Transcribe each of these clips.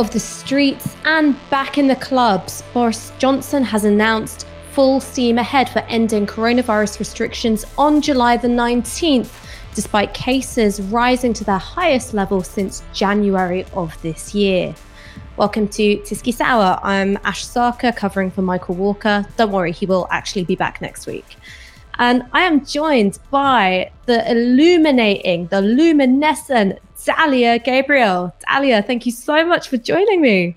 of the streets and back in the clubs, Boris Johnson has announced full steam ahead for ending coronavirus restrictions on July the 19th, despite cases rising to their highest level since January of this year. Welcome to Tisky Sour. I'm Ash Sarkar, covering for Michael Walker. Don't worry, he will actually be back next week. And I am joined by the luminescent Dalia Gabriel. Dalia, thank you so much for joining me.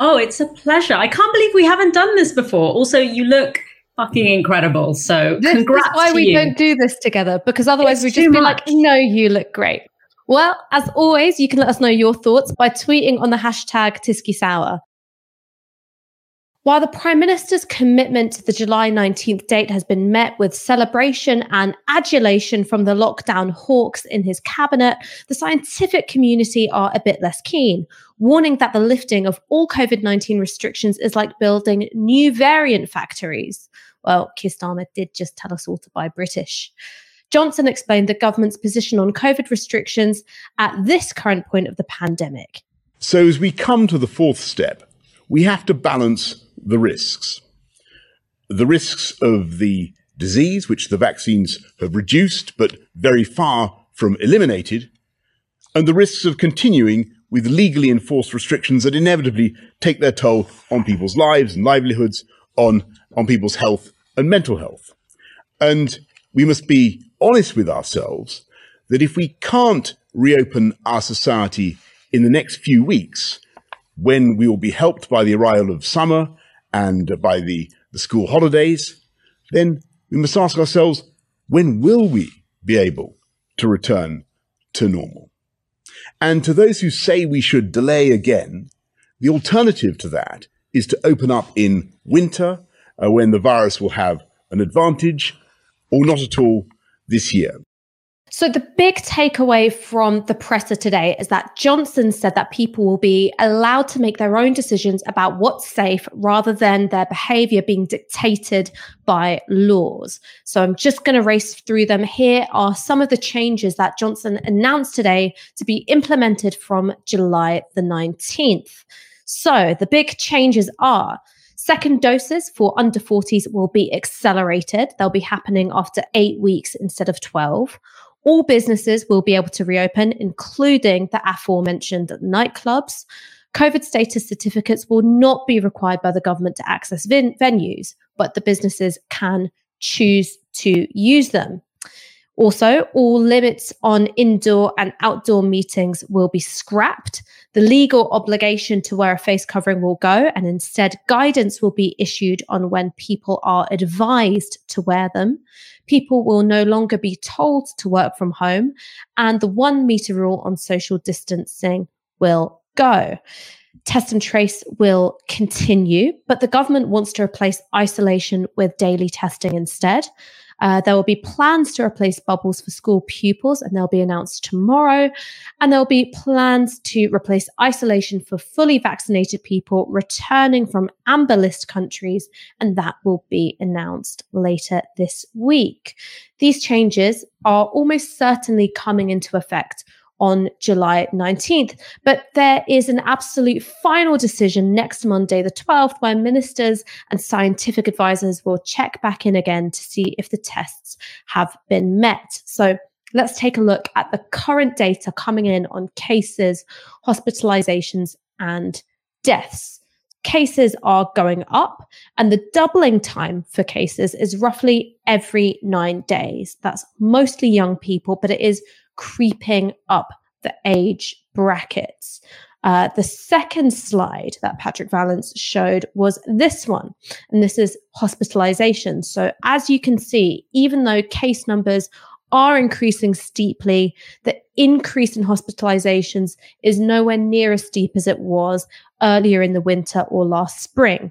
Oh, it's a pleasure. I can't believe we haven't done this before. Also, you look fucking incredible. So congrats to you. This is why we don't do this together, because otherwise we'd just be like, no, you look great. Well, as always, you can let us know your thoughts by tweeting on the hashtag Tisky Sour. While the Prime Minister's commitment to the July 19th date has been met with celebration and adulation from the lockdown hawks in his cabinet, the scientific community are a bit less keen, warning that the lifting of all COVID-19 restrictions is like building new variant factories. Well, Keir Starmer did just tell us all to buy British. Johnson explained the government's position on COVID restrictions at this current point of the pandemic. So as we come to the fourth step, we have to balance the risks of the disease, which the vaccines have reduced but very far from eliminated, and the risks of continuing with legally enforced restrictions that inevitably take their toll on people's lives and livelihoods, on people's health and mental health. And we must be honest with ourselves that if we can't reopen our society in the next few weeks, when we will be helped by the arrival of summer and by the school holidays, then we must ask ourselves, when will we be able to return to normal? And to those who say we should delay again, the alternative to that is to open up in winter, when the virus will have an advantage, or not at all this year. So the big takeaway from the presser today is that Johnson said that people will be allowed to make their own decisions about what's safe rather than their behaviour being dictated by laws. So I'm just going to race through them. Here are some of the changes that Johnson announced today to be implemented from July the 19th. So the big changes are: second doses for under 40s will be accelerated. They'll be happening after 8 weeks instead of 12. All businesses will be able to reopen, including the aforementioned nightclubs. COVID status certificates will not be required by the government to access venues, but the businesses can choose to use them. Also, all limits on indoor and outdoor meetings will be scrapped. The legal obligation to wear a face covering will go, and instead guidance will be issued on when people are advised to wear them. People will no longer be told to work from home, and the 1 meter rule on social distancing will go. Test and trace will continue, but the government wants to replace isolation with daily testing instead. There will be plans to replace bubbles for school pupils, and they'll be announced tomorrow. And there'll be plans to replace isolation for fully vaccinated people returning from amber list countries, and that will be announced later this week. These changes are almost certainly coming into effect on July 19th. But there is an absolute final decision next Monday, the 12th, where ministers and scientific advisors will check back in again to see if the tests have been met. So let's take a look at the current data coming in on cases, hospitalizations, and deaths. Cases are going up, and the doubling time for cases is roughly every 9 days. That's mostly young people, but it is creeping up the age brackets. The second slide that Patrick Vallance showed was this one, and this is hospitalization. So as you can see, even though case numbers are increasing steeply, the increase in hospitalizations is nowhere near as steep as it was earlier in the winter or last spring.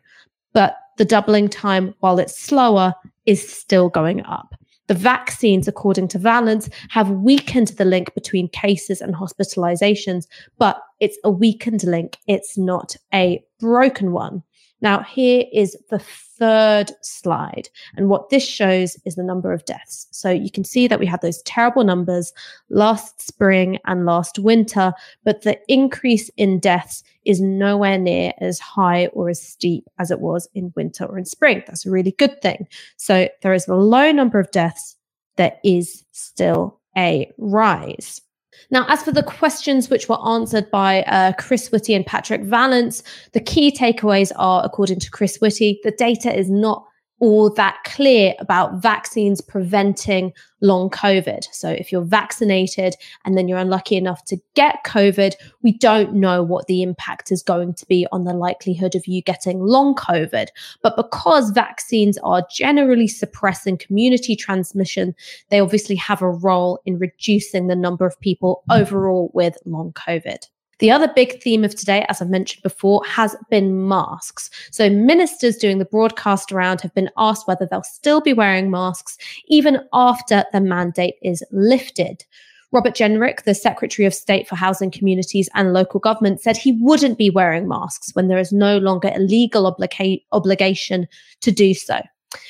But the doubling time, while it's slower, is still going up. The vaccines, according to Vallance, have weakened the link between cases and hospitalizations, but it's a weakened link. It's not a broken one. Now, here is the third slide. And what this shows is the number of deaths. So you can see that we had those terrible numbers last spring and last winter, but the increase in deaths is nowhere near as high or as steep as it was in winter or in spring. That's a really good thing. So there is a low number of deaths. There is still a rise. Now, as for the questions which were answered by Chris Whitty and Patrick Vallance, the key takeaways are, according to Chris Whitty, the data is not all that clear about vaccines preventing long COVID. So if you're vaccinated and then you're unlucky enough to get COVID, we don't know what the impact is going to be on the likelihood of you getting long COVID. But because vaccines are generally suppressing community transmission, they obviously have a role in reducing the number of people overall with long COVID. The other big theme of today, as I've mentioned before, has been masks. So ministers doing the broadcast around have been asked whether they'll still be wearing masks even after the mandate is lifted. Robert Jenrick, the Secretary of State for Housing, Communities and Local Government, said he wouldn't be wearing masks when there is no longer a legal obligation to do so.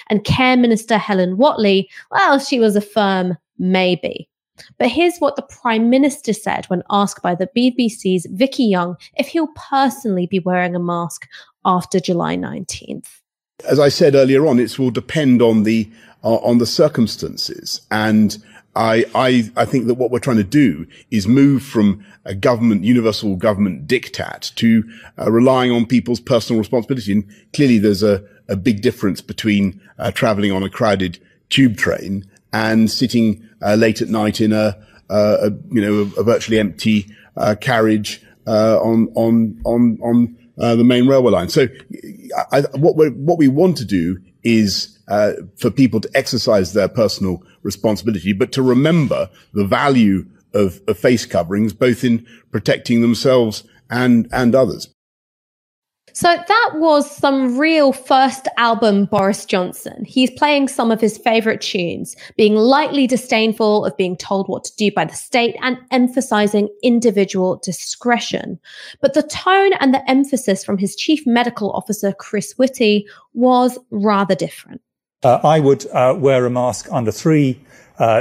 And Care Minister Helen Whately, well, she was a firm maybe. But here's what the Prime Minister said when asked by the BBC's Vicky Young if he'll personally be wearing a mask after July 19th. As I said earlier on, it will depend on the circumstances. And I think that what we're trying to do is move from a government, universal government diktat to relying on people's personal responsibility. And clearly there's a big difference between travelling on a crowded tube train and sitting late at night in a virtually empty carriage on the main railway line. So, what we want to do is for people to exercise their personal responsibility, but to remember the value of face coverings, both in protecting themselves and others. So that was some real first album Boris Johnson. He's playing some of his favourite tunes, being lightly disdainful of being told what to do by the state and emphasising individual discretion. But the tone and the emphasis from his chief medical officer, Chris Whitty, was rather different. I would wear a mask under three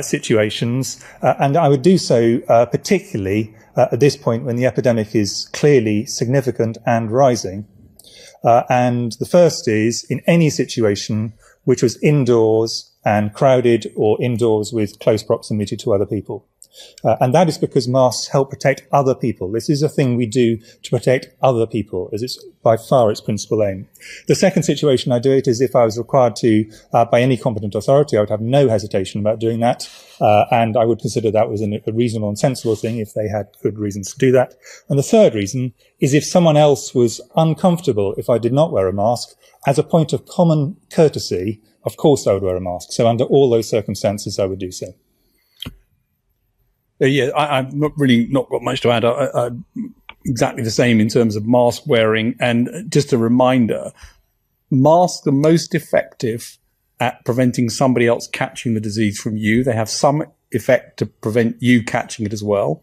situations, and I would do so particularly at this point when the epidemic is clearly significant and rising. And the first is in any situation which was indoors and crowded or indoors with close proximity to other people. And that is because masks help protect other people. This is a thing we do to protect other people, as it's by far its principal aim. The second situation I do it is if I was required to, by any competent authority, I would have no hesitation about doing that. And I would consider that was a reasonable and sensible thing if they had good reasons to do that. And the third reason is if someone else was uncomfortable if I did not wear a mask, as a point of common courtesy, of course I would wear a mask. So under all those circumstances, I would do so. I've not got much to add. I'm exactly the same in terms of mask wearing. And just a reminder, masks are most effective at preventing somebody else catching the disease from you. They have some effect to prevent you catching it as well.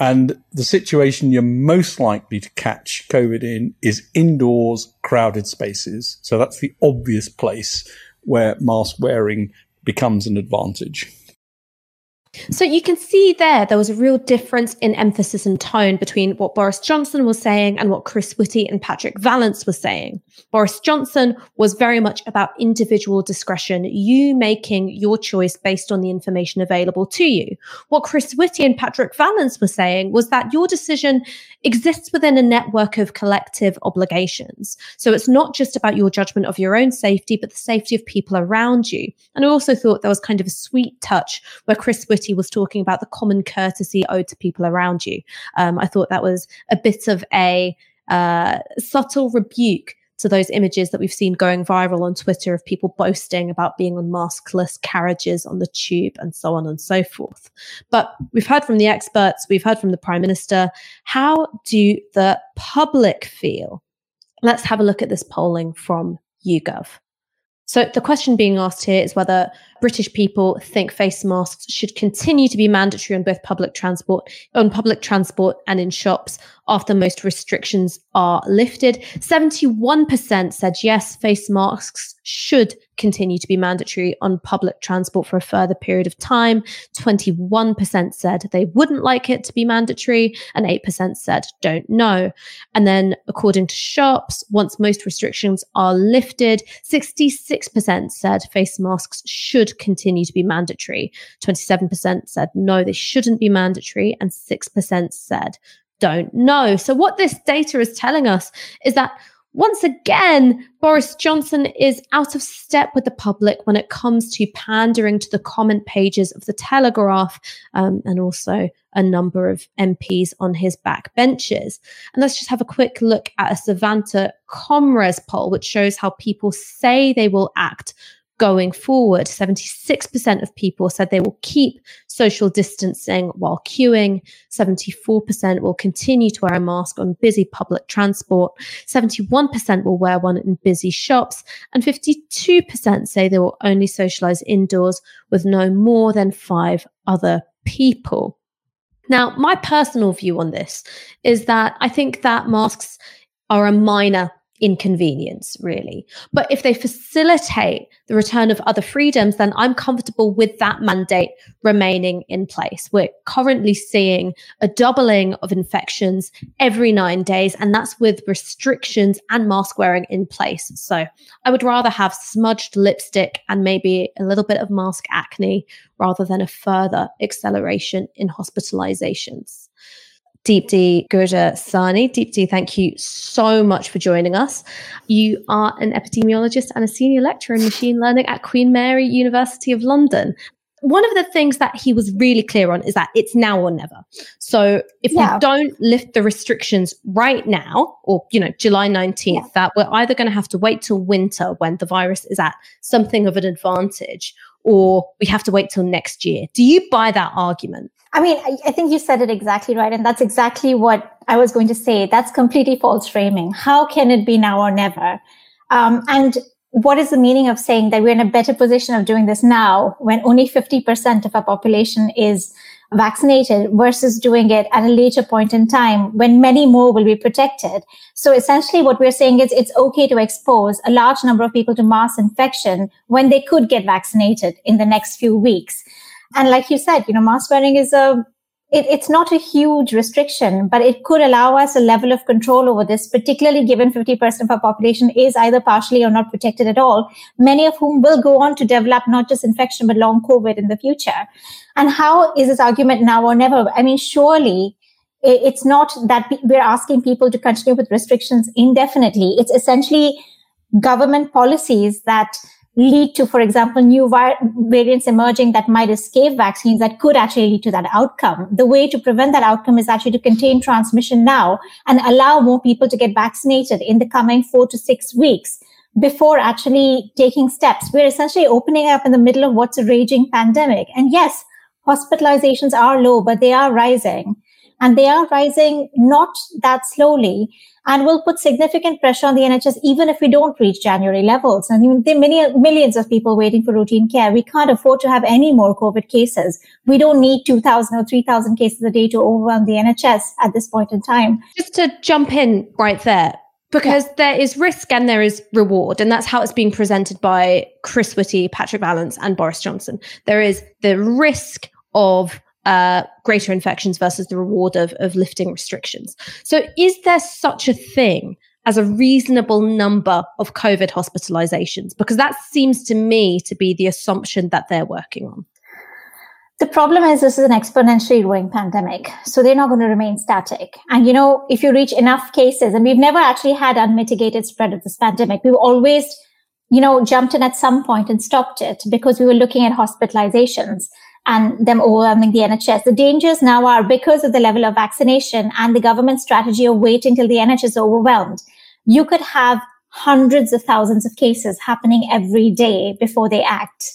And the situation you're most likely to catch COVID in is indoors, crowded spaces. So that's the obvious place where mask wearing becomes an advantage. So you can see there was a real difference in emphasis and tone between what Boris Johnson was saying and what Chris Whitty and Patrick Vallance were saying. Boris Johnson was very much about individual discretion, you making your choice based on the information available to you. What Chris Whitty and Patrick Vallance were saying was that your decision exists within a network of collective obligations. So it's not just about your judgment of your own safety, but the safety of people around you. And I also thought there was kind of a sweet touch where Chris Whitty was talking about the common courtesy owed to people around you. I thought that was a bit of a subtle rebuke to those images that we've seen going viral on Twitter of people boasting about being on maskless carriages on the tube and so on and so forth. But we've heard from the experts, we've heard from the Prime Minister. How do the public feel? Let's have a look at this polling from YouGov. So the question being asked here is whether British people think face masks should continue to be mandatory on both public transport and in shops after most restrictions are lifted. 71% said yes, face masks should continue to be mandatory on public transport for a further period of time. 21% said they wouldn't like it to be mandatory, and 8% said don't know. And then according to shops, once most restrictions are lifted, 66% said face masks should continue to be mandatory. 27% said no, they shouldn't be mandatory, and 6% said don't know. So what this data is telling us is that once again, Boris Johnson is out of step with the public when it comes to pandering to the comment pages of The Telegraph and also a number of MPs on his backbenches. And let's just have a quick look at a Savanta Comres poll, which shows how people say they will act going forward. 76% of people said they will keep social distancing while queuing. 74% will continue to wear a mask on busy public transport. 71% will wear one in busy shops. And 52% say they will only socialise indoors with no more than 5 other people. Now, my personal view on this is that I think that masks are a minor inconvenience, really. But if they facilitate the return of other freedoms, then I'm comfortable with that mandate remaining in place. We're currently seeing a doubling of infections every 9 days, and that's with restrictions and mask wearing in place. So I would rather have smudged lipstick and maybe a little bit of mask acne rather than a further acceleration in hospitalizations. Deepti Gurdasani. Deepti, thank you so much for joining us. You are an epidemiologist and a senior lecturer in machine learning at Queen Mary University of London. One of the things that he was really clear on is that it's now or never. So if we don't lift the restrictions right now, or, you know, July 19th, that we're either going to have to wait till winter when the virus is at something of an advantage, or we have to wait till next year. Do you buy that argument? I mean, I think you said it exactly right. And that's exactly what I was going to say. That's completely false framing. How can it be now or never? And what is the meaning of saying that we're in a better position of doing this now when only 50% of our population is vaccinated versus doing it at a later point in time when many more will be protected? So essentially what we're saying is it's okay to expose a large number of people to mass infection when they could get vaccinated in the next few weeks. And like you said, you know, mask wearing is it's not a huge restriction, but it could allow us a level of control over this, particularly given 50% of our population is either partially or not protected at all, many of whom will go on to develop not just infection, but long COVID in the future. And how is this argument now or never? I mean, surely it's not that we're asking people to continue with restrictions indefinitely. It's essentially government policies that lead to, for example, new variants emerging that might escape vaccines that could actually lead to that outcome. The way to prevent that outcome is actually to contain transmission now and allow more people to get vaccinated in the coming 4 to 6 weeks before actually taking steps. We're essentially opening up in the middle of what's a raging pandemic. And yes, hospitalizations are low, but they are rising. And they are rising not that slowly, and will put significant pressure on the NHS even if we don't reach January levels. I mean, there are millions of people waiting for routine care. We can't afford to have any more COVID cases. We don't need 2,000 or 3,000 cases a day to overwhelm the NHS at this point in time. Just to jump in right there, because there is risk and there is reward. And that's how it's being presented by Chris Whitty, Patrick Vallance and Boris Johnson. There is the risk of greater infections versus the reward of lifting restrictions. So is there such a thing as a reasonable number of COVID hospitalizations? Because that seems to me to be the assumption that they're working on. The problem is this is an exponentially growing pandemic, so they're not going to remain static. And, you know, if you reach enough cases, and we've never actually had unmitigated spread of this pandemic, we've always, you know, jumped in at some point and stopped it because we were looking at hospitalizations and them overwhelming the NHS. The dangers now are because of the level of vaccination and the government strategy of waiting till the NHS is overwhelmed. You could have hundreds of thousands of cases happening every day before they act.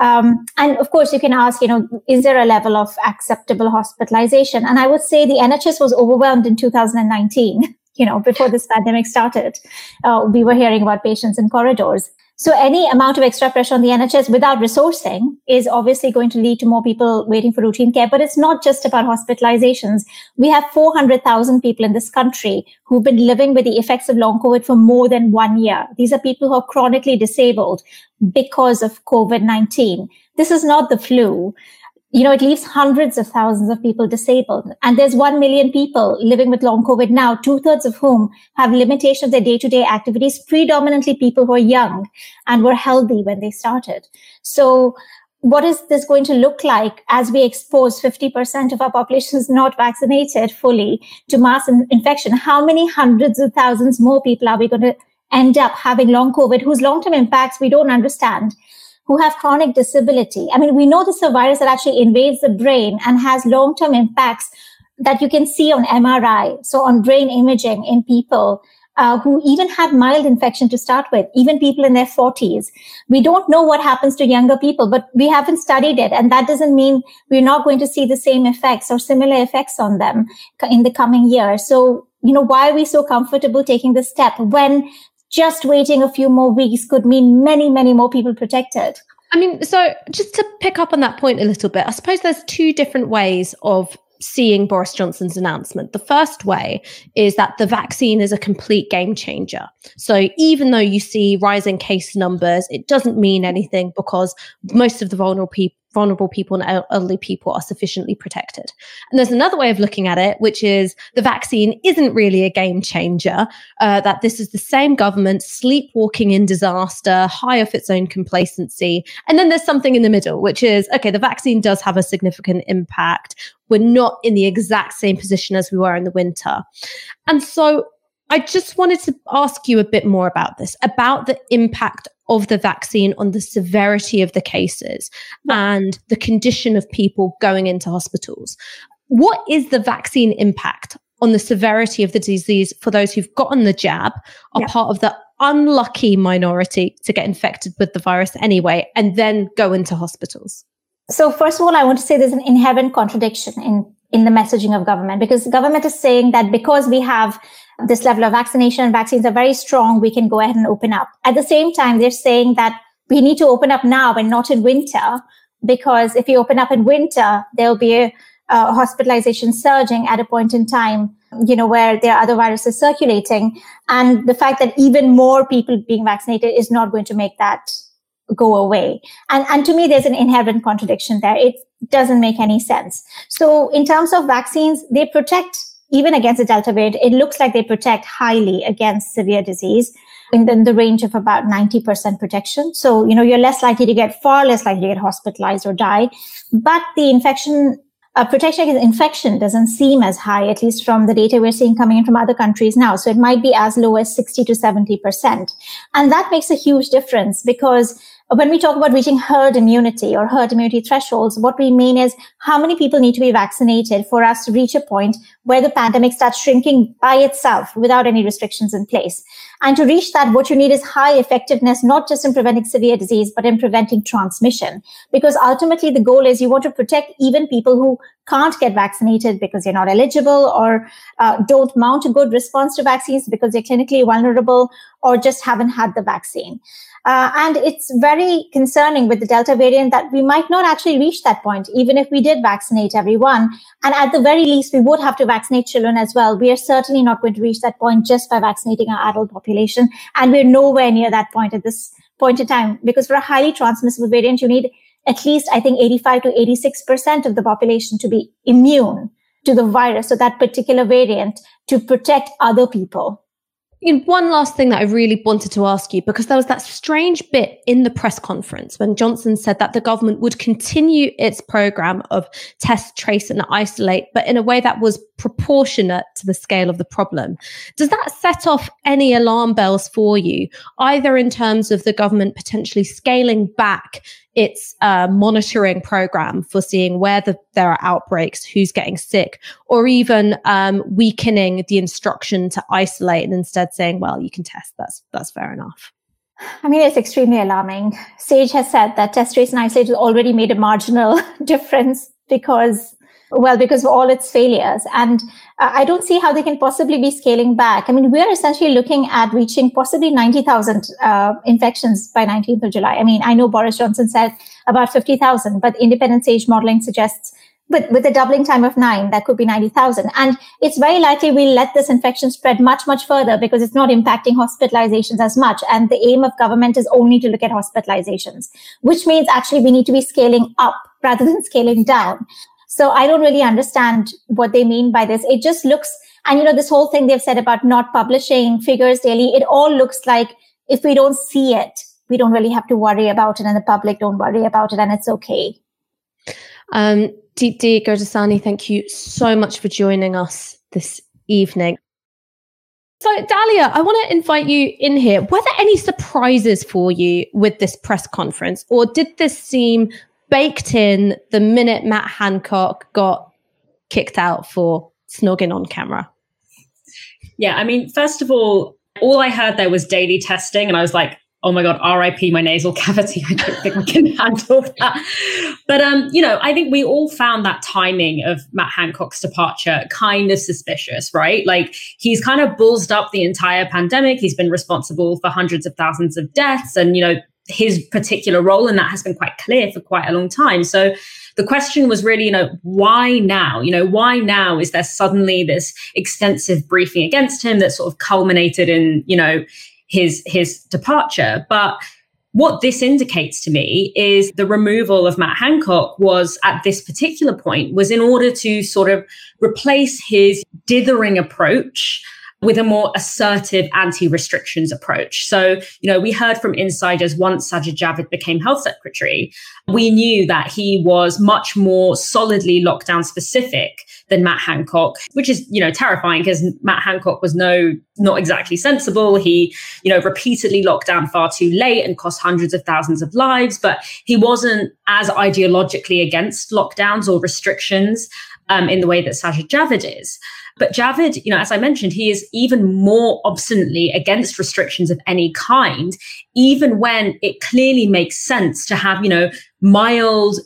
And of course, you can ask, you know, is there a level of acceptable hospitalization? And I would say the NHS was overwhelmed in 2019, you know, before this pandemic started. We were hearing about patients in corridors. So any amount of extra pressure on the NHS without resourcing is obviously going to lead to more people waiting for routine care. But it's not just about hospitalizations. We have 400,000 people in this country who've been living with the effects of long COVID for more than 1 year. These are people who are chronically disabled because of COVID-19. This is not the flu. You know, it leaves hundreds of thousands of people disabled. And there's 1 million people living with long COVID now, 2/3 of whom have limitation of their day-to-day activities, predominantly people who are young and were healthy when they started. So what is this going to look like as we expose 50% of our population is not vaccinated fully to mass infection? How many hundreds of thousands more people are we going to end up having long COVID, whose long-term impacts we don't understand, who have chronic disability? I mean, we know this is a virus that actually invades the brain and has long-term impacts that you can see on MRI, so on brain imaging in people who even had mild infection to start with, even people in their 40s. We don't know what happens to younger people, but we haven't studied it. And that doesn't mean we're not going to see the same effects or similar effects on them in the coming year. So, you know, why are we so comfortable taking this step when just waiting a few more weeks could mean many, many more people protected? I mean, so just to pick up on that point a little bit, I suppose there's two different ways of seeing Boris Johnson's announcement. The first way is that the vaccine is a complete game changer. So even though you see rising case numbers, it doesn't mean anything because most of the vulnerable people and elderly people are sufficiently protected. And there's another way of looking at it, which is the vaccine isn't really a game changer, that this is the same government sleepwalking in disaster, high off its own complacency. And then there's something in the middle, which is, okay, the vaccine does have a significant impact. We're not in the exact same position as we were in the winter. And so I just wanted to ask you a bit more about this, about the impact of the vaccine on the severity of the cases and the condition of people going into hospitals. What is the vaccine impact on the severity of the disease for those who've gotten the jab, are part of the unlucky minority to get infected with the virus anyway, and then go into hospitals? So first of all, I want to say there's an inherent contradiction in the messaging of government, because government is saying that because we have this level of vaccination and vaccines are very strong, we can go ahead and open up. At the same time, they're saying that we need to open up now and not in winter, because if you open up in winter, there'll be a hospitalization surging at a point in time, you know, where there are other viruses circulating. And the fact that even more people being vaccinated is not going to make that go away. And to me, there's an inherent contradiction there. It doesn't make any sense. So in terms of vaccines, they protect even against the Delta variant. It looks like they protect highly against severe disease in the range of about 90% protection. So, you know, you're far less likely to get hospitalized or die. But the infection, protection against infection doesn't seem as high, at least from the data we're seeing coming in from other countries now. So it might be as low as 60 to 70%. And that makes a huge difference, because when we talk about reaching herd immunity or herd immunity thresholds, what we mean is how many people need to be vaccinated for us to reach a point where the pandemic starts shrinking by itself without any restrictions in place. And to reach that, what you need is high effectiveness, not just in preventing severe disease, but in preventing transmission. Because ultimately, the goal is you want to protect even people who can't get vaccinated because they're not eligible, or don't mount a good response to vaccines because they're clinically vulnerable, or just haven't had the vaccine. And it's very concerning with the Delta variant that we might not actually reach that point, even if we did vaccinate everyone. And at the very least, we would have to vaccinate children as well. We are certainly not going to reach that point just by vaccinating our adult population. And we're nowhere near that point at this point in time, because for a highly transmissible variant, you need at least, I think, 85 to 86% of the population to be immune to the virus, so that particular variant, to protect other people. One last thing that I really wanted to ask you, because there was that strange bit in the press conference when Johnson said that the government would continue its program of test, trace and isolate, but in a way that was proportionate to the scale of the problem. Does that set off any alarm bells for you, either in terms of the government potentially scaling back its monitoring program for seeing where there are outbreaks, who's getting sick, or even weakening the instruction to isolate and instead saying, well, you can test, that's fair enough? I mean, it's extremely alarming. Sage has said that test, trace and isolate has already made a marginal difference, because Well, because of all its failures. And I don't see how they can possibly be scaling back. I mean, we're essentially looking at reaching possibly 90,000 infections by 19th of July. I mean, I know Boris Johnson said about 50,000, but independent stage modeling suggests with a doubling time of 9, that could be 90,000. And it's very likely we'll let this infection spread much, much further because it's not impacting hospitalizations as much. And the aim of government is only to look at hospitalizations, which means actually we need to be scaling up rather than scaling down. So I don't really understand what they mean by this. It just looks, and you know, this whole thing they've said about not publishing figures daily, it all looks like if we don't see it, we don't really have to worry about it and the public don't worry about it and it's okay. Deepti Gurdasani, thank you so much for joining us this evening. So, Dalia, I want to invite you in here. Were there any surprises for you with this press conference, or did this seem baked in the minute Matt Hancock got kicked out for snogging on camera? Yeah, I mean, first of all I heard there was daily testing, and I was like, oh my God, RIP my nasal cavity. I don't think I can handle that. But, you know, I think we all found that timing of Matt Hancock's departure kind of suspicious, right? Like, he's kind of ballsed up the entire pandemic. He's been responsible for hundreds of thousands of deaths. And, you know, his particular role in that has been quite clear for quite a long time. So the question was really, you know, why now? You know, why now is there suddenly this extensive briefing against him that sort of culminated in, you know, his departure? But what this indicates to me is the removal of Matt Hancock was, at this particular point, was in order to sort of replace his dithering approach with a more assertive anti-restrictions approach. So, you know, we heard from insiders once Sajid Javid became health secretary, we knew that he was much more solidly lockdown specific than Matt Hancock, which is, you know, terrifying because Matt Hancock was not exactly sensible. He, you know, repeatedly locked down far too late and cost hundreds of thousands of lives, but he wasn't as ideologically against lockdowns or restrictions in the way that Sajid Javid is. But Javid, you know, as I mentioned, he is even more obstinately against restrictions of any kind, even when it clearly makes sense to have, you know, mild,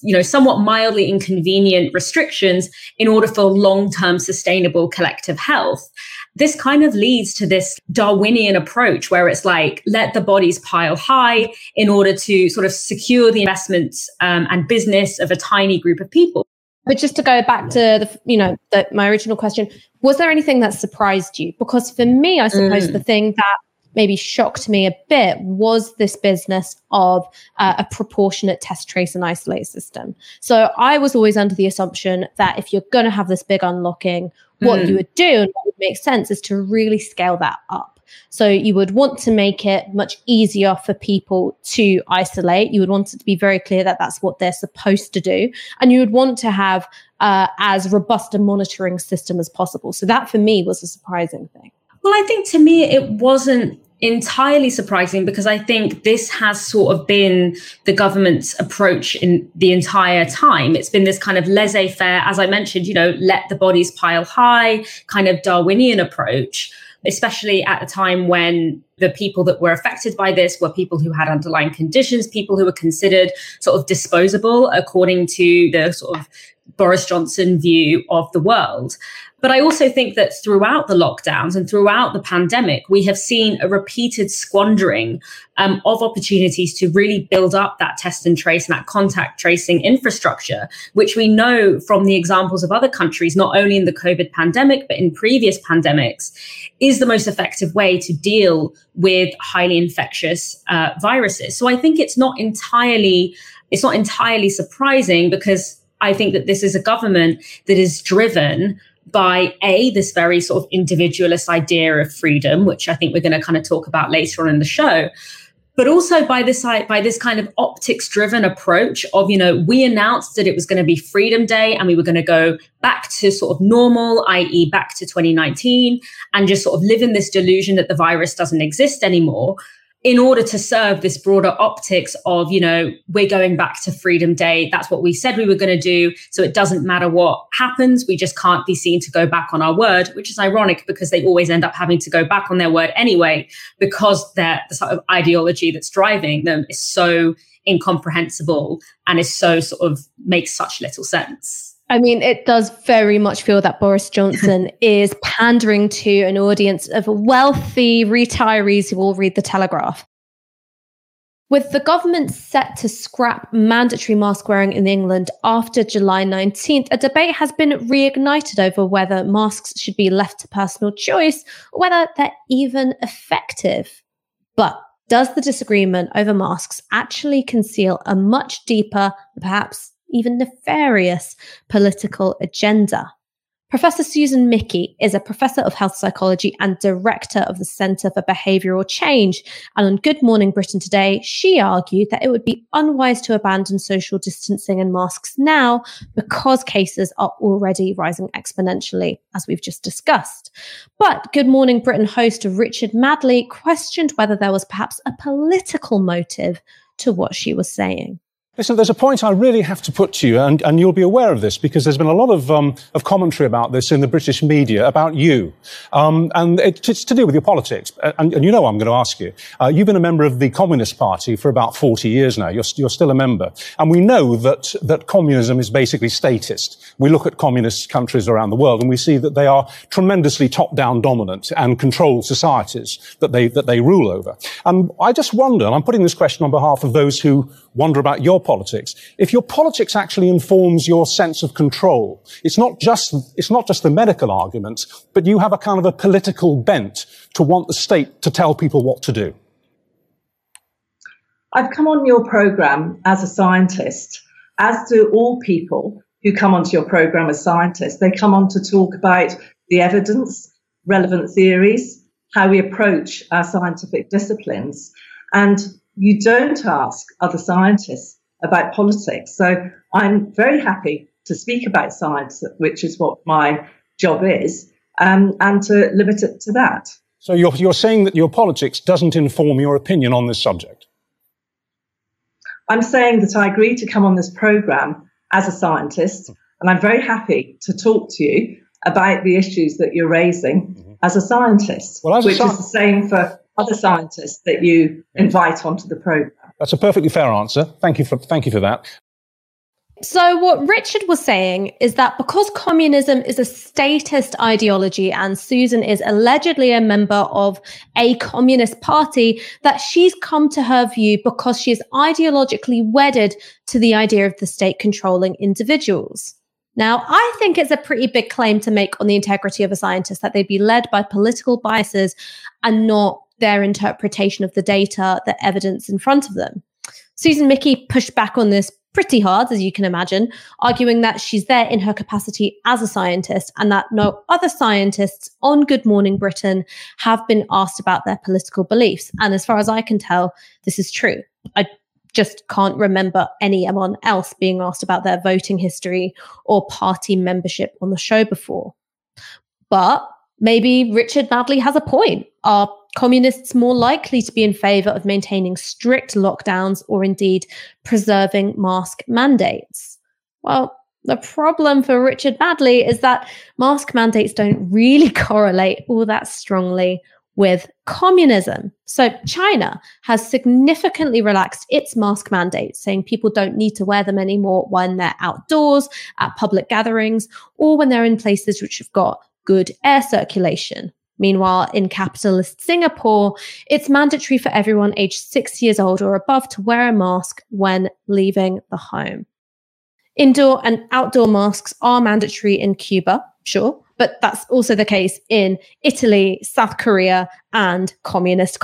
you know, somewhat mildly inconvenient restrictions in order for long-term sustainable collective health. This kind of leads to this Darwinian approach where it's like, let the bodies pile high in order to sort of secure the investments and business of a tiny group of people. But just to go back to the, you know, my original question, was there anything that surprised you? Because for me, I suppose the thing that maybe shocked me a bit was this business of a proportionate test, trace and isolate system. So I was always under the assumption that if you're going to have this big unlocking, what you would do and what would make sense is to really scale that up. So you would want to make it much easier for people to isolate. You would want it to be very clear that that's what they're supposed to do. And you would want to have as robust a monitoring system as possible. So that for me was a surprising thing. Well, I think to me it wasn't entirely surprising because I think this has sort of been the government's approach in the entire time. It's been this kind of laissez-faire, as I mentioned, you know, let the bodies pile high, kind of Darwinian approach, especially at a time when the people that were affected by this were people who had underlying conditions, people who were considered sort of disposable according to the sort of Boris Johnson view of the world. But I also think that throughout the lockdowns and throughout the pandemic, we have seen a repeated squandering of opportunities to really build up that test and trace and that contact tracing infrastructure, which we know from the examples of other countries, not only in the COVID pandemic, but in previous pandemics, is the most effective way to deal with highly infectious viruses. So I think it's not entirely surprising because I think that this is a government that is driven by this very sort of individualist idea of freedom, which I think we're going to kind of talk about later on in the show, but also by this kind of optics-driven approach of, you know, we announced that it was going to be Freedom Day and we were going to go back to sort of normal, i.e. back to 2019, and just sort of live in this delusion that the virus doesn't exist anymore, in order to serve this broader optics of, you know, we're going back to Freedom Day. That's what we said we were going to do. So it doesn't matter what happens. We just can't be seen to go back on our word, which is ironic because they always end up having to go back on their word anyway, because the sort of ideology that's driving them is so incomprehensible and is so sort of makes such little sense. I mean, it does very much feel that Boris Johnson is pandering to an audience of wealthy retirees who will read The Telegraph. With the government set to scrap mandatory mask wearing in England after July 19th, a debate has been reignited over whether masks should be left to personal choice or whether they're even effective. But does the disagreement over masks actually conceal a much deeper, perhaps even nefarious, political agenda? Professor Susan Michie is a professor of health psychology and director of the Centre for Behavioural Change. And on Good Morning Britain today, she argued that it would be unwise to abandon social distancing and masks now because cases are already rising exponentially, as we've just discussed. But Good Morning Britain host Richard Madeley questioned whether there was perhaps a political motive to what she was saying. Listen, there's a point I really have to put to you, and you'll be aware of this, because there's been a lot of commentary about this in the British media, about you. And it's to do with your politics. And you know I'm going to ask you. You've been a member of the Communist Party for about 40 years now. You're still a member. And we know that communism is basically statist. We look at communist countries around the world and we see that they are tremendously top-down dominant and control societies that they rule over. And I just wonder, and I'm putting this question on behalf of those who wonder about your politics, if your politics actually informs your sense of control. It's not just the medical argument, but you have a kind of a political bent to want the state to tell people what to do. I've come on your programme as a scientist, as do all people who come onto your programme as scientists. They come on to talk about the evidence, relevant theories, how we approach our scientific disciplines. And you don't ask other scientists about politics. So I'm very happy to speak about science, which is what my job is, and to limit it to that. So you're saying that your politics doesn't inform your opinion on this subject? I'm saying that I agreed to come on this programme as a scientist, and I'm very happy to talk to you about the issues that you're raising as a scientist, which is the same for other scientists that you invite onto the programme. That's a perfectly fair answer. Thank you for that. So what Richard was saying is that because communism is a statist ideology and Susan is allegedly a member of a communist party, that she's come to her view because she is ideologically wedded to the idea of the state controlling individuals. Now, I think it's a pretty big claim to make on the integrity of a scientist that they'd be led by political biases and not their interpretation of the data, the evidence in front of them. Susan Michie pushed back on this pretty hard, as you can imagine, arguing that she's there in her capacity as a scientist and that no other scientists on Good Morning Britain have been asked about their political beliefs. And as far as I can tell, this is true. I just can't remember anyone else being asked about their voting history or party membership on the show before. But maybe Richard Madeley has a point. Are communists more likely to be in favour of maintaining strict lockdowns or indeed preserving mask mandates? Well, the problem for Richard Madeley is that mask mandates don't really correlate all that strongly with communism. So China has significantly relaxed its mask mandates, saying people don't need to wear them anymore when they're outdoors, at public gatherings, or when they're in places which have got good air circulation. Meanwhile, in capitalist Singapore, it's mandatory for everyone aged 6 years old or above to wear a mask when leaving the home. Indoor and outdoor masks are mandatory in Cuba, sure, but that's also the case in Italy, South Korea, and communist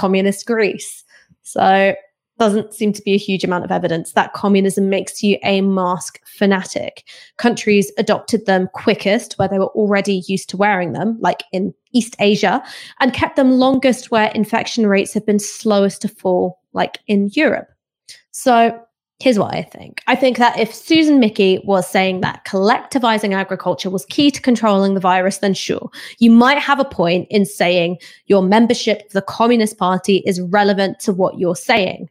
Greece. So doesn't seem to be a huge amount of evidence that communism makes you a mask fanatic. Countries adopted them quickest where they were already used to wearing them, like in East Asia, and kept them longest where infection rates have been slowest to fall, like in Europe. So here's what I think. I think that if Susan Michie was saying that collectivizing agriculture was key to controlling the virus, then sure, you might have a point in saying your membership of the Communist Party is relevant to what you're saying.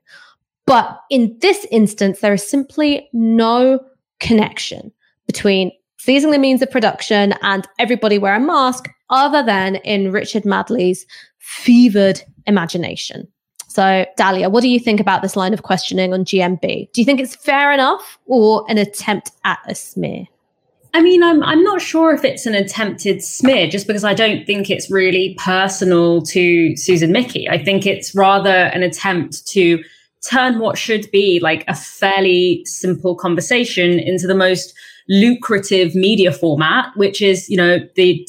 But in this instance, there is simply no connection between seizing the means of production and everybody wear a mask, other than in Richard Madeley's fevered imagination. So, Dalia, what do you think about this line of questioning on GMB? Do you think it's fair enough or an attempt at a smear? I mean, I'm not sure if it's an attempted smear, just because I don't think it's really personal to Susan Michie. I think it's rather an attempt to turn what should be like a fairly simple conversation into the most lucrative media format, which is, you know, the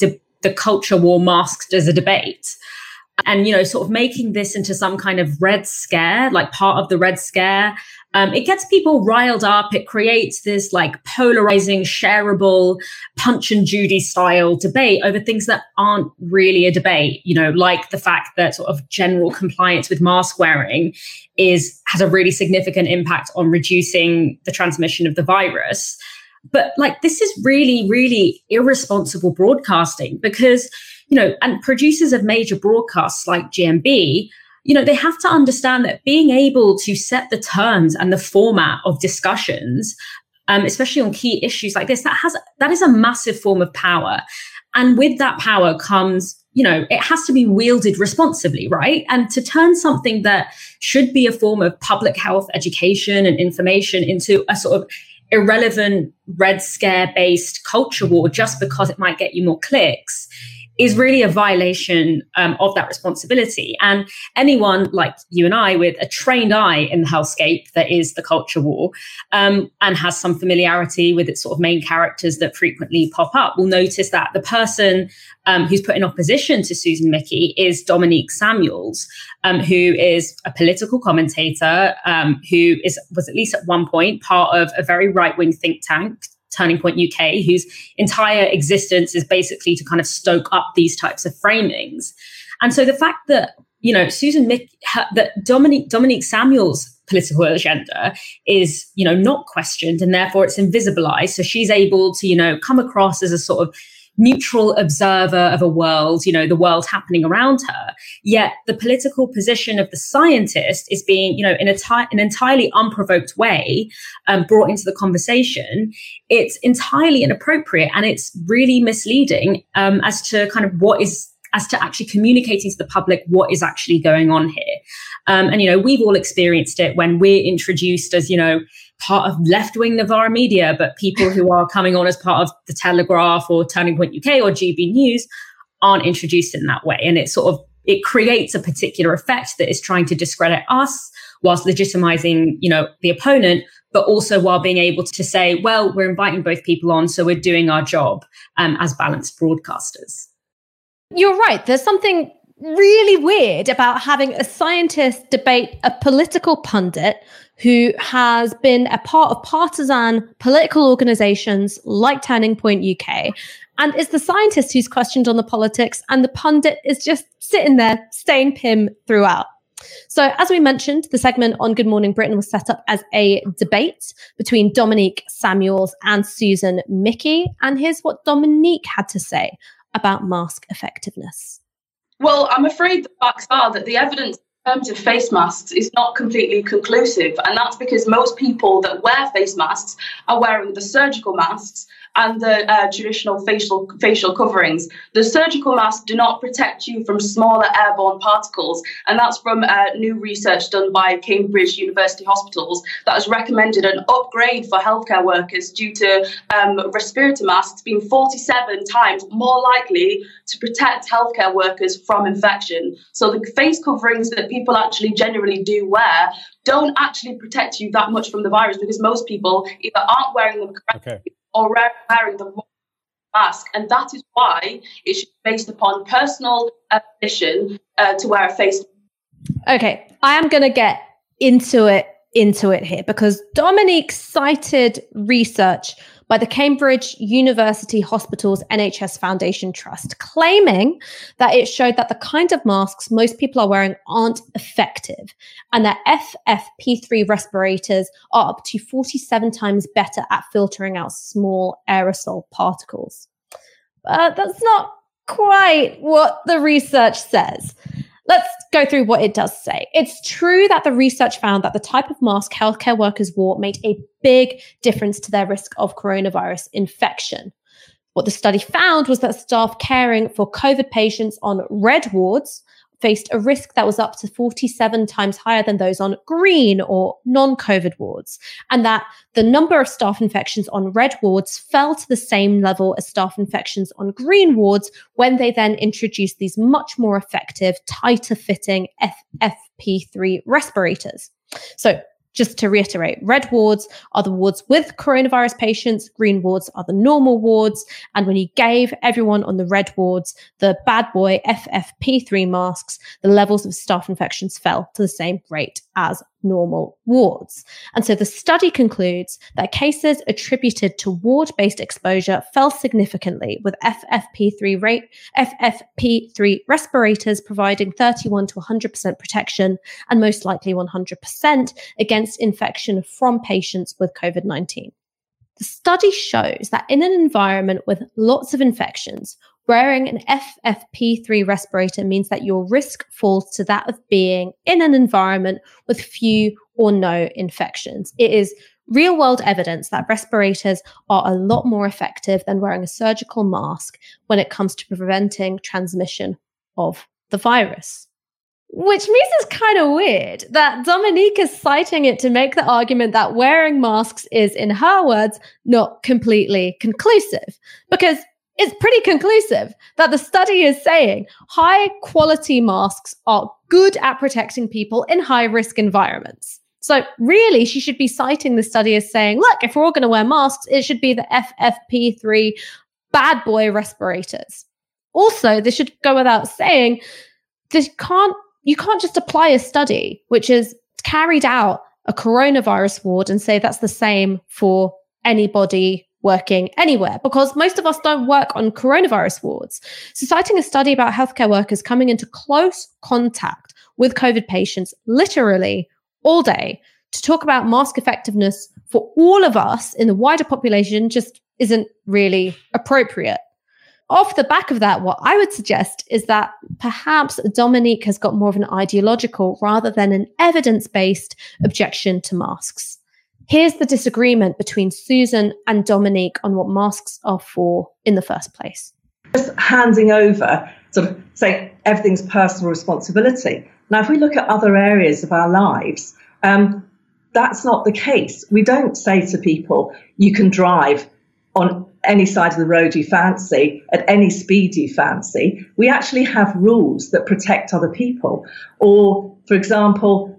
culture war masked as a debate. And, you know, sort of making this into some kind of Red Scare, like part of the Red Scare. It gets people riled up. It creates this like polarizing, shareable, Punch and Judy style debate over things that aren't really a debate, you know, like the fact that sort of general compliance with mask wearing has a really significant impact on reducing the transmission of the virus. But like, this is really, really irresponsible broadcasting because, you know, and producers of major broadcasts like GMB, you know, they have to understand that being able to set the terms and the format of discussions, especially on key issues like this, that is a massive form of power. And with that power comes, you know, it has to be wielded responsibly, right? And to turn something that should be a form of public health education and information into a sort of irrelevant Red Scare-based culture war just because it might get you more clicks is really a violation of that responsibility. And anyone like you and I with a trained eye in the hellscape that is the culture war and has some familiarity with its sort of main characters that frequently pop up will notice that the person who's put in opposition to Susan Michie is Dominique Samuels, who is a political commentator who was at least at one point part of a very right-wing think tank, Turning Point UK, whose entire existence is basically to kind of stoke up these types of framings. And so the fact that, you know, Dominique Samuels' political agenda is, you know, not questioned and therefore it's invisibilized. So she's able to, you know, come across as a sort of neutral observer of a world, you know, the world happening around her. Yet the political position of the scientist is being, you know, in an entirely unprovoked way brought into the conversation. It's entirely inappropriate and it's really misleading as to actually communicating to the public what is actually going on here. And, you know, we've all experienced it when we're introduced as, you know, part of left-wing Novara Media, but people who are coming on as part of The Telegraph or Turning Point UK or GB News aren't introduced in that way. And it sort of, it creates a particular effect that is trying to discredit us whilst legitimizing, you know, the opponent, but also while being able to say, well, we're inviting both people on, so we're doing our job as balanced broadcasters. You're right. There's something really weird about having a scientist debate a political pundit who has been a part of partisan political organizations like Turning Point UK. And it's the scientist who's questioned on the politics and the pundit is just sitting there staying pim throughout. So as we mentioned, the segment on Good Morning Britain was set up as a debate between Dominique Samuels and Susan Michie. And here's what Dominique had to say about mask effectiveness. Well, I'm afraid the facts are that the evidence in terms of face masks is not completely conclusive, and that's because most people that wear face masks are wearing the surgical masks and the traditional facial coverings. The surgical masks do not protect you from smaller airborne particles, and that's from new research done by Cambridge University Hospitals that has recommended an upgrade for healthcare workers due to respirator masks being 47 times more likely to protect healthcare workers from infection. So the face coverings that people actually generally do wear don't actually protect you that much from the virus because most people either aren't wearing them correctly or wearing the wrong mask. And that is why it should be based upon personal permission to wear a face mask. Okay, I am going to get into it here because Dominique cited research by the Cambridge University Hospitals NHS Foundation Trust, claiming that it showed that the kind of masks most people are wearing aren't effective and that FFP3 respirators are up to 47 times better at filtering out small aerosol particles. But that's not quite what the research says. Let's go through what it does say. It's true that the research found that the type of mask healthcare workers wore made a big difference to their risk of coronavirus infection. What the study found was that staff caring for COVID patients on red wards faced a risk that was up to 47 times higher than those on green or non-COVID wards, and that the number of staph infections on red wards fell to the same level as staph infections on green wards when they then introduced these much more effective, tighter-fitting FFP3 respirators. So just to reiterate, red wards are the wards with coronavirus patients, green wards are the normal wards, and when you gave everyone on the red wards the bad boy FFP3 masks, the levels of staph infections fell to the same rate as normal wards. And so the study concludes that cases attributed to ward-based exposure fell significantly, with FFP3 respirators providing 31 to 100% protection, and most likely 100% against infection from patients with COVID-19. The study shows that in an environment with lots of infections, wearing an FFP3 respirator means that your risk falls to that of being in an environment with few or no infections. It is real-world evidence that respirators are a lot more effective than wearing a surgical mask when it comes to preventing transmission of the virus. Which means it's kind of weird that Dominique is citing it to make the argument that wearing masks is, in her words, not completely conclusive, because it's pretty conclusive that the study is saying high quality masks are good at protecting people in high risk environments. So really, she should be citing the study as saying, look, if we're all going to wear masks, it should be the FFP3 bad boy respirators. Also, this should go without saying, you can't just apply a study which is carried out a coronavirus ward and say that's the same for anybody working anywhere, because most of us don't work on coronavirus wards. So citing a study about healthcare workers coming into close contact with COVID patients literally all day to talk about mask effectiveness for all of us in the wider population just isn't really appropriate. Off the back of that, what I would suggest is that perhaps Dominique has got more of an ideological rather than an evidence-based objection to masks. Here's the disagreement between Susan and Dominique on what masks are for in the first place. Just handing over, sort of saying everything's personal responsibility. Now, if we look at other areas of our lives, that's not the case. We don't say to people, you can drive on any side of the road you fancy, at any speed you fancy. We actually have rules that protect other people. Or, for example,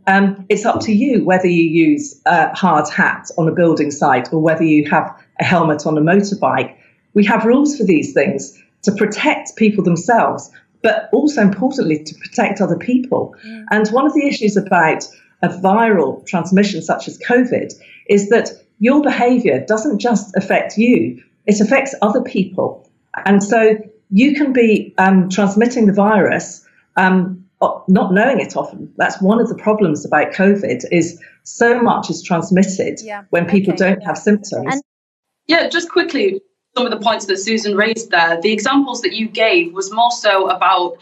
it's up to you whether you use a hard hat on a building site or whether you have a helmet on a motorbike. We have rules for these things to protect people themselves, but also importantly to protect other people. Mm. And one of the issues about a viral transmission such as COVID is that your behaviour doesn't just affect you, it affects other people. And so you can be transmitting the virus, not knowing it often. That's one of the problems about COVID, is so much is transmitted when people don't have symptoms. Just quickly, some of the points that Susan raised there, the examples that you gave was more so about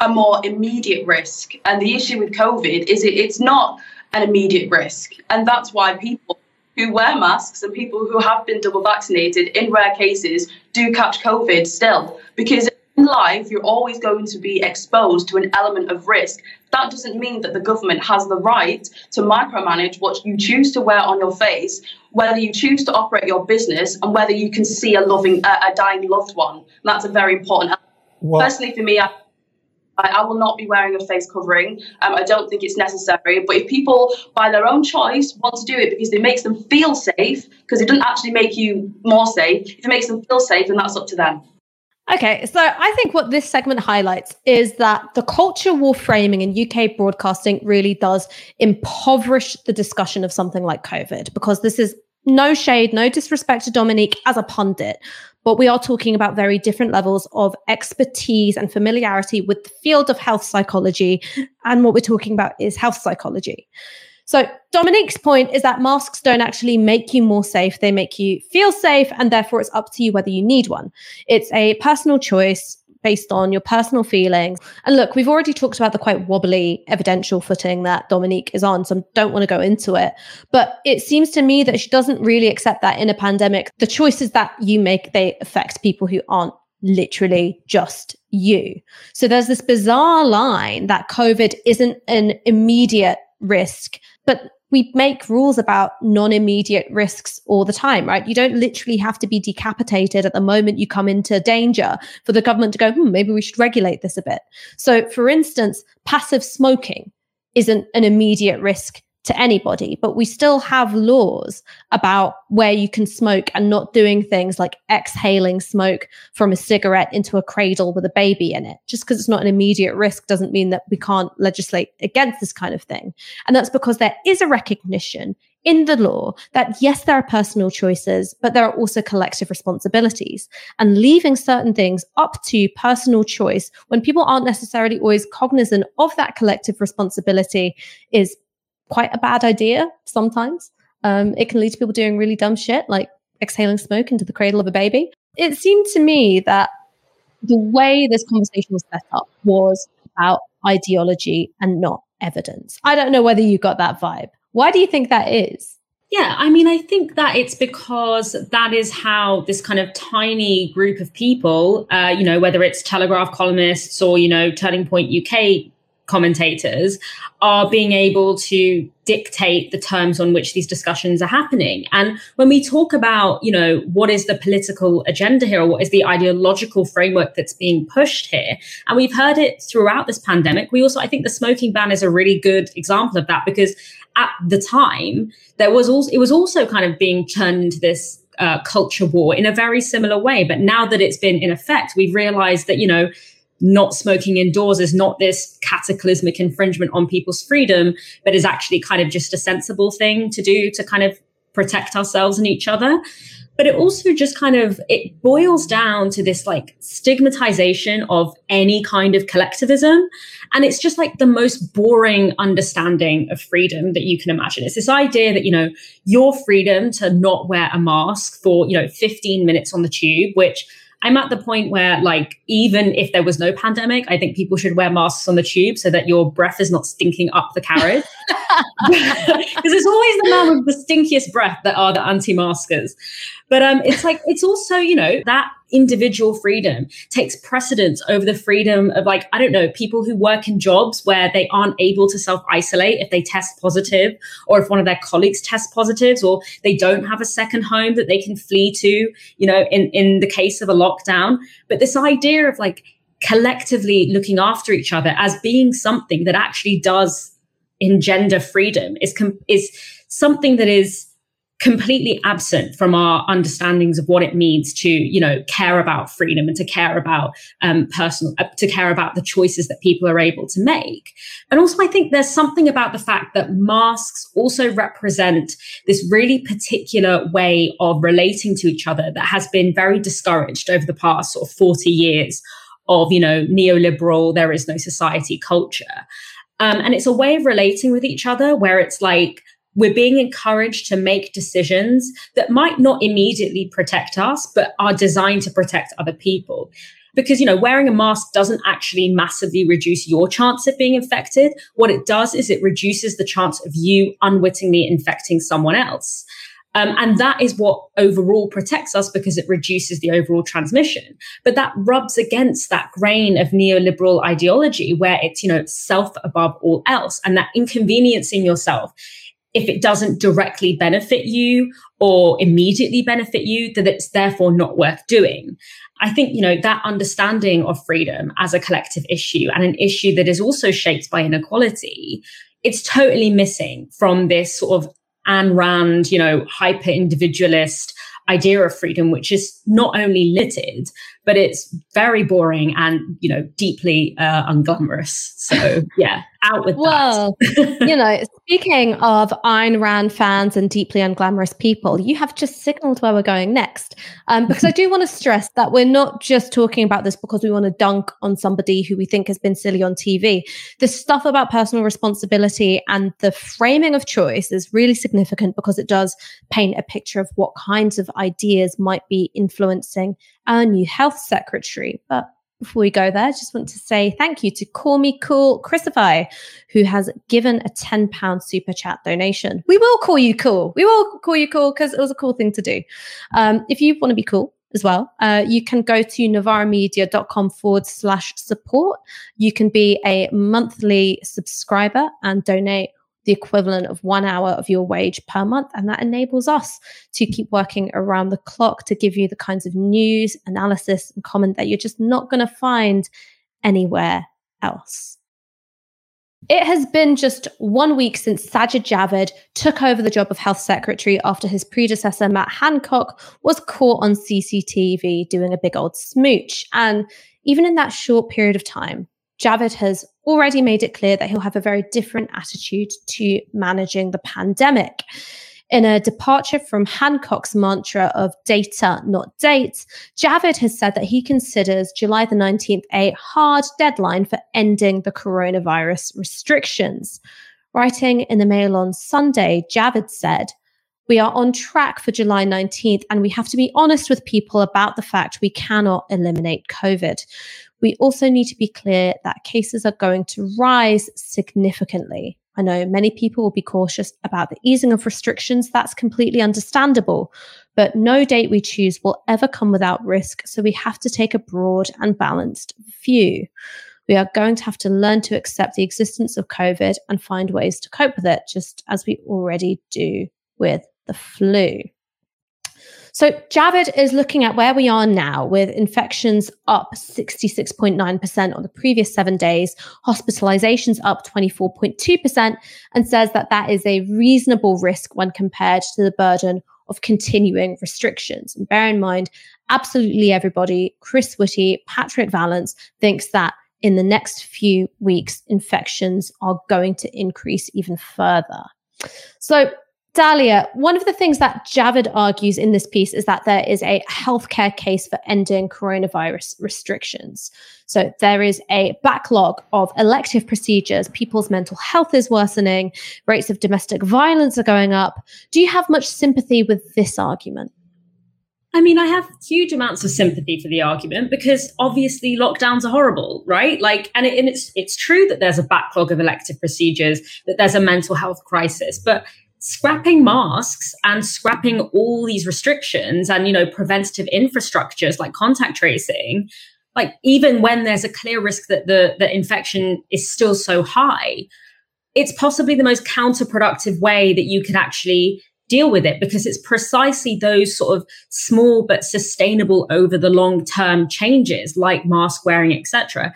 a more immediate risk. And the issue with COVID is it's not an immediate risk. And that's why people who wear masks and people who have been double vaccinated in rare cases do catch COVID still, because in life you're always going to be exposed to an element of risk. That doesn't mean that the government has the right to micromanage what you choose to wear on your face, whether you choose to operate your business, and whether you can see a dying loved one. That's a very important element. Well, personally for me, I will not be wearing a face covering. I don't think it's necessary. But if people, by their own choice, want to do it because it makes them feel safe, because it doesn't actually make you more safe, if it makes them feel safe, then that's up to them. Okay, so I think what this segment highlights is that the culture war framing in UK broadcasting really does impoverish the discussion of something like COVID, because this is no shade, no disrespect to Dominique as a pundit, but we are talking about very different levels of expertise and familiarity with the field of health psychology. And what we're talking about is health psychology. So Dominique's point is that masks don't actually make you more safe. They make you feel safe, and therefore it's up to you whether you need one. It's a personal choice based on your personal feelings. And look, we've already talked about the quite wobbly evidential footing that Dominique is on, so I don't want to go into it. But it seems to me that she doesn't really accept that in a pandemic, the choices that you make, they affect people who aren't literally just you. So there's this bizarre line that COVID isn't an immediate risk, but we make rules about non-immediate risks all the time, right? You don't literally have to be decapitated at the moment you come into danger for the government to go, maybe we should regulate this a bit. So for instance, passive smoking isn't an immediate risk to anybody, but we still have laws about where you can smoke and not doing things like exhaling smoke from a cigarette into a cradle with a baby in it. Just because it's not an immediate risk doesn't mean that we can't legislate against this kind of thing. And that's because there is a recognition in the law that yes, there are personal choices, but there are also collective responsibilities. And leaving certain things up to personal choice when people aren't necessarily always cognizant of that collective responsibility is quite a bad idea sometimes. It can lead to people doing really dumb shit, like exhaling smoke into the cradle of a baby. It seemed to me that the way this conversation was set up was about ideology and not evidence. I don't know whether you got that vibe. Why do you think that is? Yeah, I mean, I think that it's because that is how this kind of tiny group of people, whether it's Telegraph columnists or, Turning Point UK commentators, are being able to dictate the terms on which these discussions are happening. And when we talk about, what is the political agenda here, or what is the ideological framework that's being pushed here, and we've heard it throughout this pandemic. We also, I think the smoking ban is a really good example of that, because at the time, it was also kind of being turned into this culture war in a very similar way. But now that it's been in effect, we've realized that, not smoking indoors is not this cataclysmic infringement on people's freedom, but is actually kind of just a sensible thing to do to kind of protect ourselves and each other. But it also just kind of, it boils down to this like stigmatization of any kind of collectivism. And it's just like the most boring understanding of freedom that you can imagine. It's this idea that, your freedom to not wear a mask for, 15 minutes on the tube, which I'm at the point where, like, even if there was no pandemic, I think people should wear masks on the tube so that your breath is not stinking up the carriage. Because it's always the man with the stinkiest breath that are the anti-maskers. But it's also, that individual freedom takes precedence over the freedom of, like, I don't know, people who work in jobs where they aren't able to self-isolate if they test positive, or if one of their colleagues tests positives, or they don't have a second home that they can flee to, in the case of a lockdown. But this idea of, like, collectively looking after each other as being something that actually does engender freedom is something that is completely absent from our understandings of what it means to, care about freedom and to care about to care about the choices that people are able to make. And also, I think there's something about the fact that masks also represent this really particular way of relating to each other that has been very discouraged over the past sort of 40 years of, neoliberal, there is no society culture. And it's a way of relating with each other where it's like, we're being encouraged to make decisions that might not immediately protect us, but are designed to protect other people. Because, wearing a mask doesn't actually massively reduce your chance of being infected. What it does is it reduces the chance of you unwittingly infecting someone else. And that is what overall protects us, because it reduces the overall transmission. But that rubs against that grain of neoliberal ideology where it's, self above all else, and that inconveniencing yourself, if it doesn't directly benefit you or immediately benefit you, that it's therefore not worth doing. I think, that understanding of freedom as a collective issue, and an issue that is also shaped by inequality, it's totally missing from this sort of Ayn Rand, hyper-individualist idea of freedom, which is not only littered, but it's very boring and, deeply unglamorous. So, yeah, out with that. Well, speaking of Ayn Rand fans and deeply unglamorous people, you have just signaled where we're going next. Because I do want to stress that we're not just talking about this because we want to dunk on somebody who we think has been silly on TV. The stuff about personal responsibility and the framing of choice is really significant, because it does paint a picture of what kinds of ideas might be influencing our new health secretary. But before we go there, I just want to say thank you to Call Me Cool Chrisify, who has given a £10 super chat donation. We will call you cool. We will call you cool because it was a cool thing to do. If you want to be cool as well. You can go to novaramedia.com/support. You can be a monthly subscriber and donate the equivalent of 1 hour of your wage per month. And that enables us to keep working around the clock to give you the kinds of news, analysis, and comment that you're just not going to find anywhere else. It has been just 1 week since Sajid Javid took over the job of Health Secretary after his predecessor, Matt Hancock, was caught on CCTV doing a big old smooch. And even in that short period of time, Javid has already made it clear that he'll have a very different attitude to managing the pandemic. In a departure from Hancock's mantra of data, not dates, Javid has said that he considers July the 19th a hard deadline for ending the coronavirus restrictions. Writing in the Mail on Sunday, Javid said, "We are on track for July 19th, and we have to be honest with people about the fact we cannot eliminate COVID. We also need to be clear that cases are going to rise significantly. I know many people will be cautious about the easing of restrictions. That's completely understandable. But no date we choose will ever come without risk, so we have to take a broad and balanced view. We are going to have to learn to accept the existence of COVID and find ways to cope with it, just as we already do with the flu." So Javid is looking at where we are now, with infections up 66.9% on the previous 7 days, hospitalizations up 24.2%, and says that that is a reasonable risk when compared to the burden of continuing restrictions. And bear in mind, absolutely everybody, Chris Whitty, Patrick Vallance, thinks that in the next few weeks, infections are going to increase even further. So Dalia, one of the things that Javid argues in this piece is that there is a healthcare case for ending coronavirus restrictions. So there is a backlog of elective procedures. People's mental health is worsening. Rates of domestic violence are going up. Do you have much sympathy with this argument? I mean, I have huge amounts of sympathy for the argument, because obviously lockdowns are horrible, right? Like, and it's true that there's a backlog of elective procedures, that there's a mental health crisis, but scrapping masks and scrapping all these restrictions and, you know, preventative infrastructures like contact tracing, like even when there's a clear risk that the infection is still so high, it's possibly the most counterproductive way that you could actually deal with it, because it's precisely those sort of small but sustainable over the long term changes like mask wearing, etc.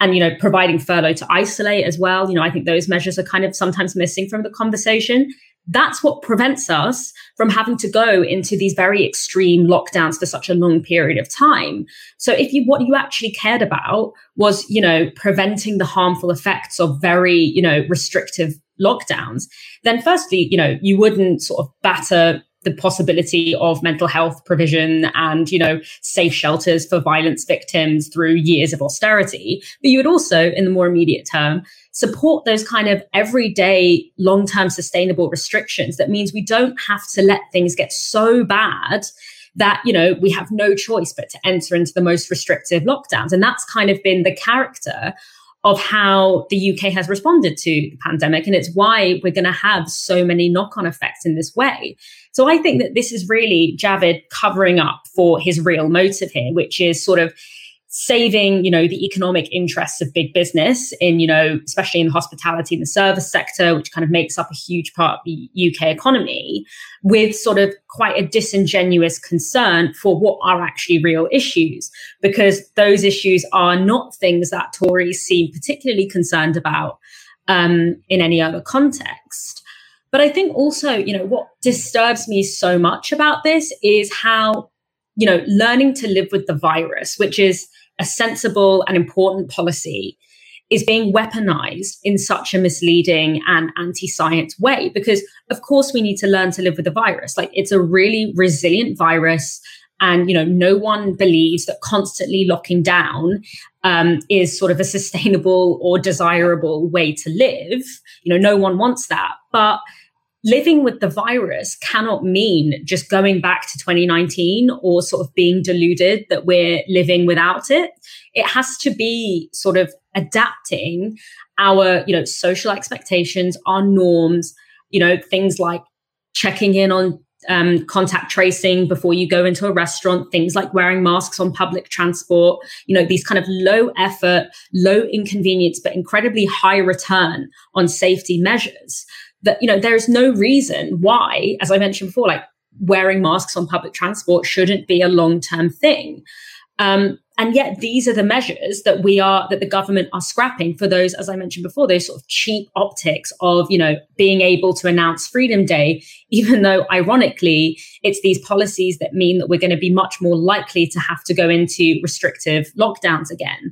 And, you know, providing furlough to isolate as well. You know, I think those measures are kind of sometimes missing from the conversation. That's what prevents us from having to go into these very extreme lockdowns for such a long period of time. So if you, what you actually cared about was, you know, preventing the harmful effects of very, you know, restrictive lockdowns, then firstly, you know, you wouldn't sort of batter the possibility of mental health provision and, you know, safe shelters for violence victims through years of austerity. But you would also, in the more immediate term, support those kind of everyday, long-term sustainable restrictions. That means we don't have to let things get so bad that, you know, we have no choice but to enter into the most restrictive lockdowns. And that's kind of been the character of how the UK has responded to the pandemic. And it's why we're going to have so many knock-on effects in this way. So I think that this is really Javid covering up for his real motive here, which is sort of saving, you know, the economic interests of big business in, you know, especially in hospitality and the service sector, which kind of makes up a huge part of the UK economy, with sort of quite a disingenuous concern for what are actually real issues, because those issues are not things that Tories seem particularly concerned about in any other context. But I think also, you know, what disturbs me so much about this is how, you know, learning to live with the virus, which is a sensible and important policy, is being weaponized in such a misleading and anti-science way. Because, of course, we need to learn to live with the virus. Like, it's a really resilient virus. And, you know, no one believes that constantly locking down is sort of a sustainable or desirable way to live. You know, no one wants that. But living with the virus cannot mean just going back to 2019 or sort of being deluded that we're living without it. It has to be sort of adapting our, you know, social expectations, our norms, you know, things like checking in on contact tracing before you go into a restaurant, things like wearing masks on public transport, you know, these kind of low effort, low inconvenience, but incredibly high return on safety measures that, you know, there is no reason why, as I mentioned before, like wearing masks on public transport shouldn't be a long-term thing. And yet these are the measures that that the government are scrapping for those, as I mentioned before, those sort of cheap optics of, you know, being able to announce Freedom Day, even though ironically, it's these policies that mean that we're going to be much more likely to have to go into restrictive lockdowns again.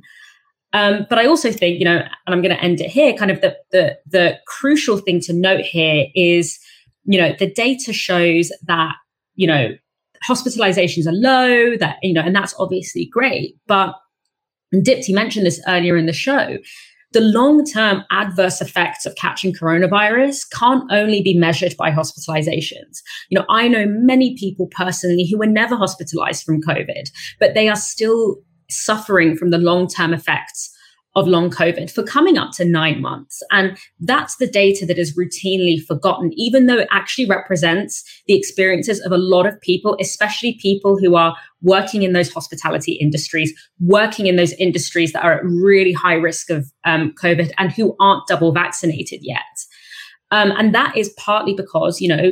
But I also think, you know, and I'm going to end it here, kind of the crucial thing to note here is, you know, the data shows that, you know, hospitalizations are low, that, you know, and that's obviously great. But, and Deepti mentioned this earlier in the show, the long-term adverse effects of catching coronavirus can't only be measured by hospitalizations. You know, I know many people personally who were never hospitalized from COVID, but they are still suffering from the long-term effects of long COVID for coming up to 9 months. And that's the data that is routinely forgotten, even though it actually represents the experiences of a lot of people, especially people who are working in those hospitality industries, working in those industries that are at really high risk of COVID and who aren't double vaccinated yet. And that is partly because, you know,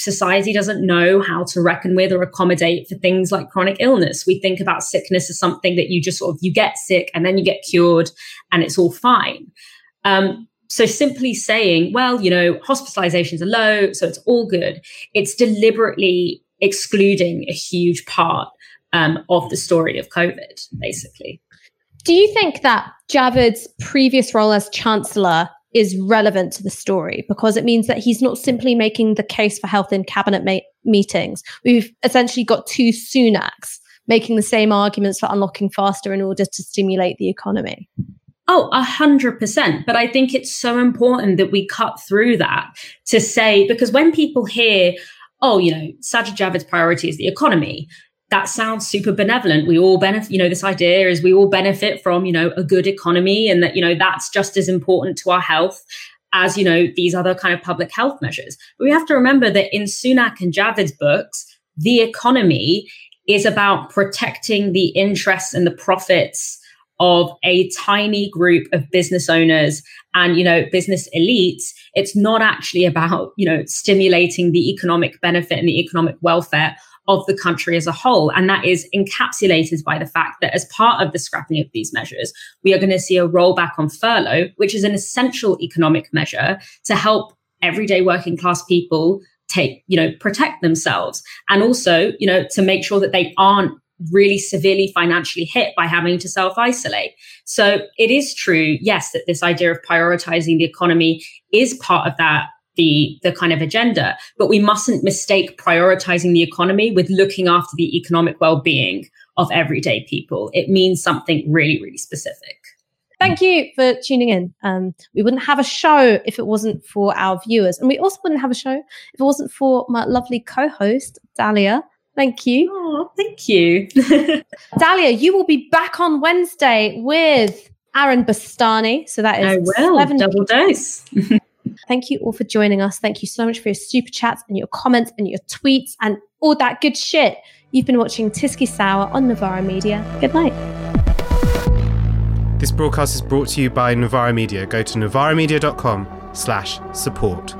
society doesn't know how to reckon with or accommodate for things like chronic illness. We think about sickness as something that you just sort of, you get sick and then you get cured and it's all fine. So simply saying, well, you know, hospitalizations are low, so it's all good. It's deliberately excluding a huge part of the story of COVID, basically. Do you think that Javid's previous role as Chancellor is relevant to the story, because it means that he's not simply making the case for health in cabinet meetings. We've essentially got two Sunaks making the same arguments for unlocking faster in order to stimulate the economy? Oh, 100%. But I think it's so important that we cut through that to say, because when people hear, oh, you know, Sajid Javid's priority is the economy, that sounds super benevolent. We all benefit, you know, this idea is we all benefit from, you know, a good economy and that, you know, that's just as important to our health as, you know, these other kind of public health measures. But we have to remember that in Sunak and Javid's books, the economy is about protecting the interests and the profits of a tiny group of business owners and, you know, business elites. It's not actually about, you know, stimulating the economic benefit and the economic welfare of the country as a whole. And that is encapsulated by the fact that as part of the scrapping of these measures, we are going to see a rollback on furlough, which is an essential economic measure to help everyday working class people take, you know, protect themselves. And also, you know, to make sure that they aren't really severely financially hit by having to self-isolate. So it is true, yes, that this idea of prioritizing the economy is part of that the kind of agenda, but we mustn't mistake prioritizing the economy with looking after the economic well-being of everyday people. It means something really, really specific. Thank you for tuning in. We wouldn't have a show if it wasn't for our viewers. And we also wouldn't have a show if it wasn't for my lovely co-host, Dalia. Thank you. Oh, thank you. Dalia, you will be back on Wednesday with Aaron Bastani. So that is double dose. Thank you all for joining us. Thank you so much for your super chats and your comments and your tweets and all that good shit. You've been watching Tisky Sour on Novara Media. Good night. This broadcast is brought to you by Novara Media. Go to novaramedia.com/support.